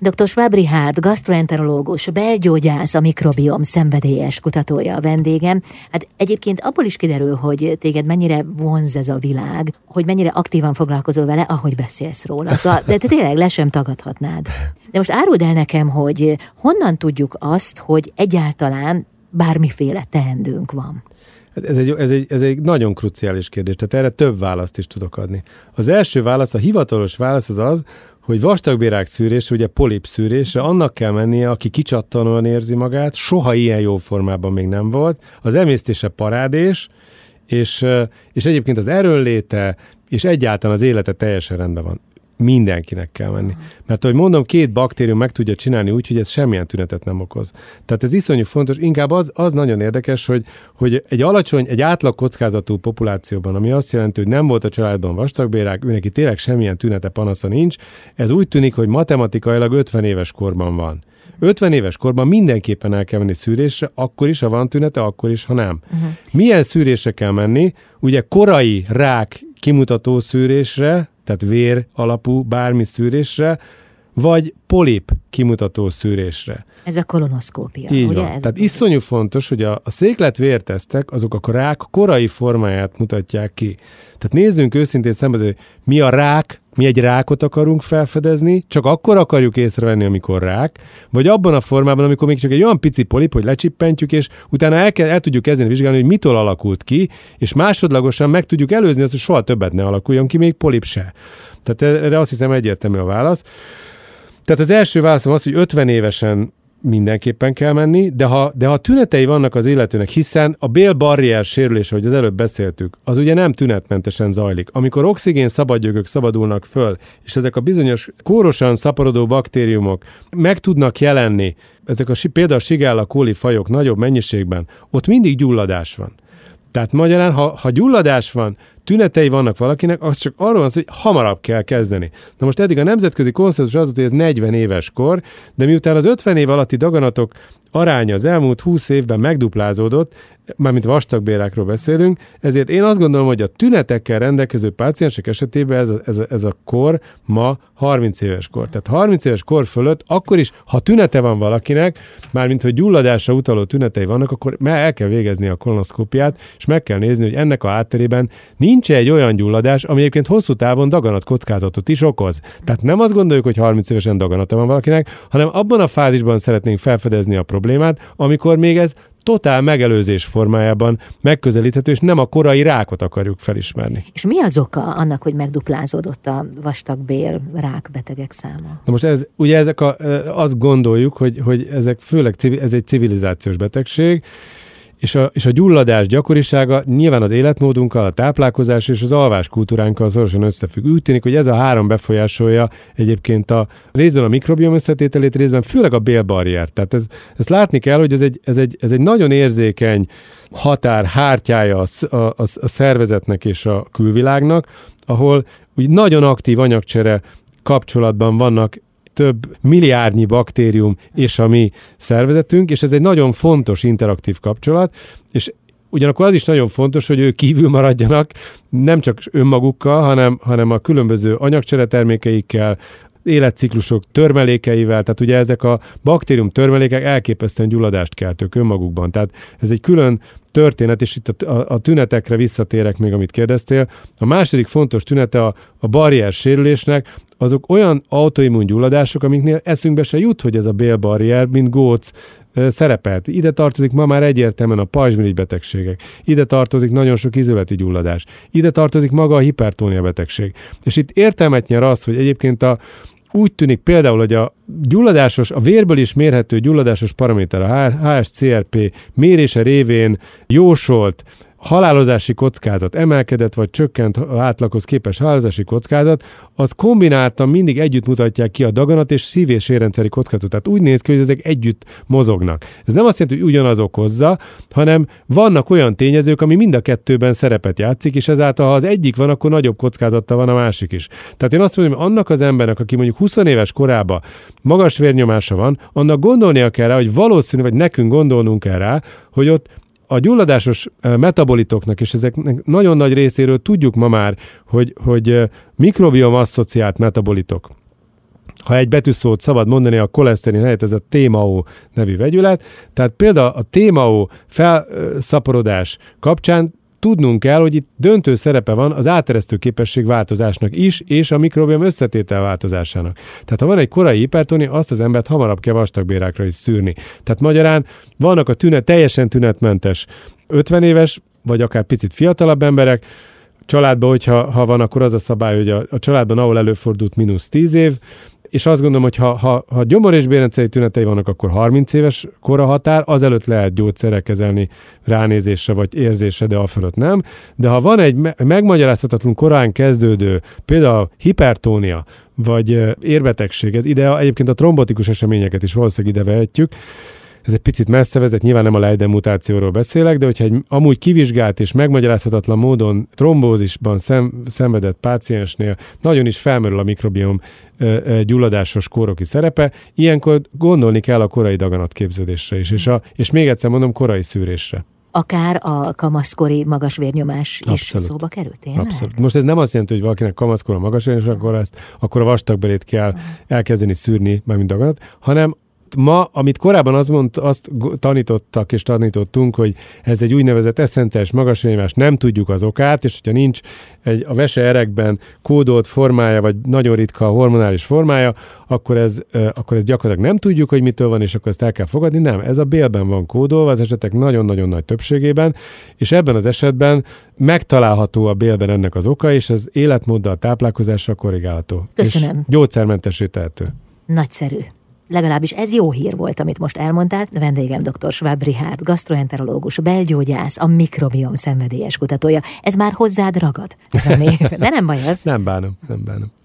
Dr. Schwab Richard, gasztroenterológus, belgyógyász, a mikrobiom szenvedélyes kutatója a vendégem. Hát egyébként abból is kiderül, hogy téged mennyire vonz ez a világ, hogy mennyire aktívan foglalkozol vele, ahogy beszélsz róla. Szóval, de te tényleg le sem tagadhatnád. De most áruld el nekem, hogy honnan tudjuk azt, hogy egyáltalán bármiféle teendőnk van? Ez egy nagyon kruciális kérdés, tehát erre több választ is tudok adni. Az első válasz, a hivatalos válasz az, hogy vastagbélrák szűrésre, ugye polipszűrésre annak kell mennie, aki kicsattanóan érzi magát, soha ilyen jó formában még nem volt, az emésztése parádés, és egyébként az erőnléte, és egyáltalán az élete teljesen rendben van. Mindenkinek kell menni. Mert ahogy mondom, két baktérium meg tudja csinálni úgy, hogy ez semmilyen tünetet nem okoz. Tehát ez iszonyú fontos, inkább az nagyon érdekes, hogy egy átlag kockázatú populációban, ami azt jelenti, hogy nem volt a családban vastagbélrák, őneki tényleg semmilyen tünete, panasza nincs, ez úgy tűnik, hogy matematikailag 50 éves korban van. 50 éves korban mindenképpen el kell menni szűrésre, akkor is, ha van tünete, akkor is, ha nem. Milyen szűrésre kell menni? Ugye korai rák kimutató szűrésre, tehát vér alapú bármi szűrésre, vagy polip kimutató szűrésre. Ez a kolonoszkópia. Így ugye? Tehát iszonyú fontos, hogy a székletvértesztek, azok a rák korai formáját mutatják ki. Tehát nézzünk őszintén szembe, hogy mi a rák, mi egy rákot akarunk felfedezni, csak akkor akarjuk észrevenni, amikor rák, vagy abban a formában, amikor még csak egy olyan pici polip, hogy lecsippentjük, és utána el tudjuk kezdeni vizsgálni, hogy mitől alakult ki, és másodlagosan meg tudjuk előzni azt, hogy soha többet ne alakuljon ki, még polip se. Tehát erre azt hiszem egyértelmű a válasz. Tehát az első válaszom az, hogy 50 évesen mindenképpen kell menni, de ha tünetei vannak az illetőnek, hiszen a bélbarrier sérülése, ahogy az előbb beszéltük, az ugye nem tünetmentesen zajlik. Amikor oxigén szabadgyökök szabadulnak föl, és ezek a bizonyos kórosan szaporodó baktériumok meg tudnak jelenni, ezek például a Shigella coli fajok nagyobb mennyiségben, ott mindig gyulladás van. Tehát magyarán, ha gyulladás van, tünetei vannak valakinek, az csak arról van szó, hogy hamarabb kell kezdeni. Na most eddig a nemzetközi konszenzus az volt, hogy ez 40 éves kor, de miután az 50 év alatti daganatok aránya az elmúlt 20 évben megduplázódott, mármint vastagbélrákról beszélünk, ezért én azt gondolom, hogy a tünetekkel rendelkező páciensek esetében ez a kor ma 30 éves kor. Tehát 30 éves kor fölött, akkor is, ha tünete van valakinek, mármint hogy gyulladásra utaló tünetei vannak, akkor el kell végezni a kolonoszkópiát, és meg kell nézni, hogy ennek a hátterében nincs egy olyan gyulladás, ami egyébként hosszú távon daganat kockázatot is okoz. Tehát nem azt gondoljuk, hogy 30 évesen daganata van valakinek, hanem abban a fázisban szeretnénk felfedezni a problémát, amikor még ez totál megelőzés formájában megközelíthető, és nem a korai rákot akarjuk felismerni. És mi az oka annak, hogy megduplázódott a vastagbél rák betegek száma? Na most azt gondoljuk, hogy ezek főleg ez egy civilizációs betegség, és a gyulladás gyakorisága nyilván az életmódunkkal, a táplálkozás és az alvás kultúránkkal szorosan összefügg. Úgy tűnik, hogy ez a három befolyásolja egyébként részben a mikrobiom összetételét, részben főleg a bélbarriert. Tehát ezt látni kell, hogy ez egy nagyon érzékeny határ hártyája a szervezetnek és a külvilágnak, ahol úgy nagyon aktív anyagcsere kapcsolatban vannak több milliárdnyi baktérium és a mi szervezetünk, és ez egy nagyon fontos interaktív kapcsolat, és ugyanakkor az is nagyon fontos, hogy ők kívül maradjanak, nem csak önmagukkal, hanem a különböző anyagcseretermékeikkel, életciklusok törmelékeivel, tehát ugye ezek a baktérium törmelékek elképesztően gyulladást keltők önmagukban. Tehát ez egy külön történet, és itt a tünetekre visszatérek még, amit kérdeztél. A második fontos tünete a barrier sérülésnek, azok olyan autoimmun gyulladások, amiknél eszünkbe se jut, hogy ez a bélbarrier, mint góc szerepelt. Ide tartozik ma már egyértelműen a pajzsmirigybetegségek. Ide tartozik nagyon sok izületi gyulladás. Ide tartozik maga a hipertónia betegség. És itt értelmet nyer az, hogy egyébként úgy tűnik például, hogy a vérből is mérhető gyulladásos paraméter, a HSCRP mérése révén jósolt halálozási kockázat, emelkedett vagy csökkent átlaghoz képest halálozási kockázat, az kombináltan mindig együtt mutatják ki a daganat és szív- és sérrendszeri kockázatot. Tehát úgy néz ki, hogy ezek együtt mozognak. Ez nem azt jelenti, hogy ugyanaz okozza, hanem vannak olyan tényezők, ami mind a kettőben szerepet játszik, és ezáltal, ha az egyik van, akkor nagyobb kockázattal van a másik is. Tehát én azt mondom, hogy annak az embernek, aki mondjuk 20 éves korában magas vérnyomása van, annak gondolnia kell rá, hogy valószínű, vagy nekünk gondolnunk kell rá, hogy ott a gyulladásos metabolitoknak, és ezeknek nagyon nagy részéről tudjuk ma már, hogy mikrobiom asszociált metabolitok. ha egy betűszót szabad mondani, a koleszterin helyett ez a TMAO nevű vegyület. Tehát például a TMAO felszaporodás kapcsán tudnunk kell, hogy itt döntő szerepe van az áteresztő képesség változásnak is, és a mikrobiom összetétel változásának. Tehát ha van egy korai hipertónia, azt az embert hamarabb kell vastagbérákra is szűrni. Tehát magyarán vannak a teljesen tünetmentes 50 éves, vagy akár picit fiatalabb emberek. Családban, hogyha van, akkor az a szabály, hogy a családban, ahol előfordult, mínusz 10 év, és azt gondolom, hogy ha gyomor- és bérrendszeri tünetei vannak, akkor 30 éves korahatár, azelőtt lehet gyógyszerrel kezelni ránézésre vagy érzésre, de afölött nem. De ha van egy megmagyarázhatatlan korán kezdődő, például hipertónia, vagy érbetegség, ez ide egyébként a trombotikus eseményeket is valószínűleg ide vehetjük, ez egy picit messze vezet, nyilván nem a Leiden mutációról beszélek, de hogyha egy amúgy kivizsgált és megmagyarázhatatlan módon trombózisban szenvedett páciensnél nagyon is felmerül a mikrobiom gyulladásos kóroki szerepe, ilyenkor gondolni kell a korai daganatképződésre is, és még egyszer mondom, korai szűrésre. Akár a kamaszkori magas vérnyomás is szóba került, tényleg? Abszolút. Most ez nem azt jelenti, hogy valakinek kamaszkor a magas vérnyomás, akkor a vastagbélét kell elkezdeni szűrni, mármint daganat, hanem ma, amit korábban azt tanítottak és tanítottunk, hogy ez egy úgynevezett eszenciális magasvérnyomás, nem tudjuk az okát, és hogyha nincs a veseerekben kódolt formája, vagy nagyon ritka hormonális formája, akkor ez gyakorlatilag nem tudjuk, hogy mitől van, és akkor ezt el kell fogadni. Nem, ez a bélben van kódolva, az esetek nagyon-nagyon nagy többségében, és ebben az esetben megtalálható a bélben ennek az oka, és az életmóddal, táplálkozással korrigálható. Köszönöm. És gyógyszermentessé tehető. Nagyszerű. Legalábbis ez jó hír volt, amit most elmondtál. Vendégem dr. Schwab Richard, gastroenterológus, belgyógyász, a mikrobiom szenvedélyes kutatója. Ez már hozzád ragad, ez a név. De nem baj az. Nem bánom.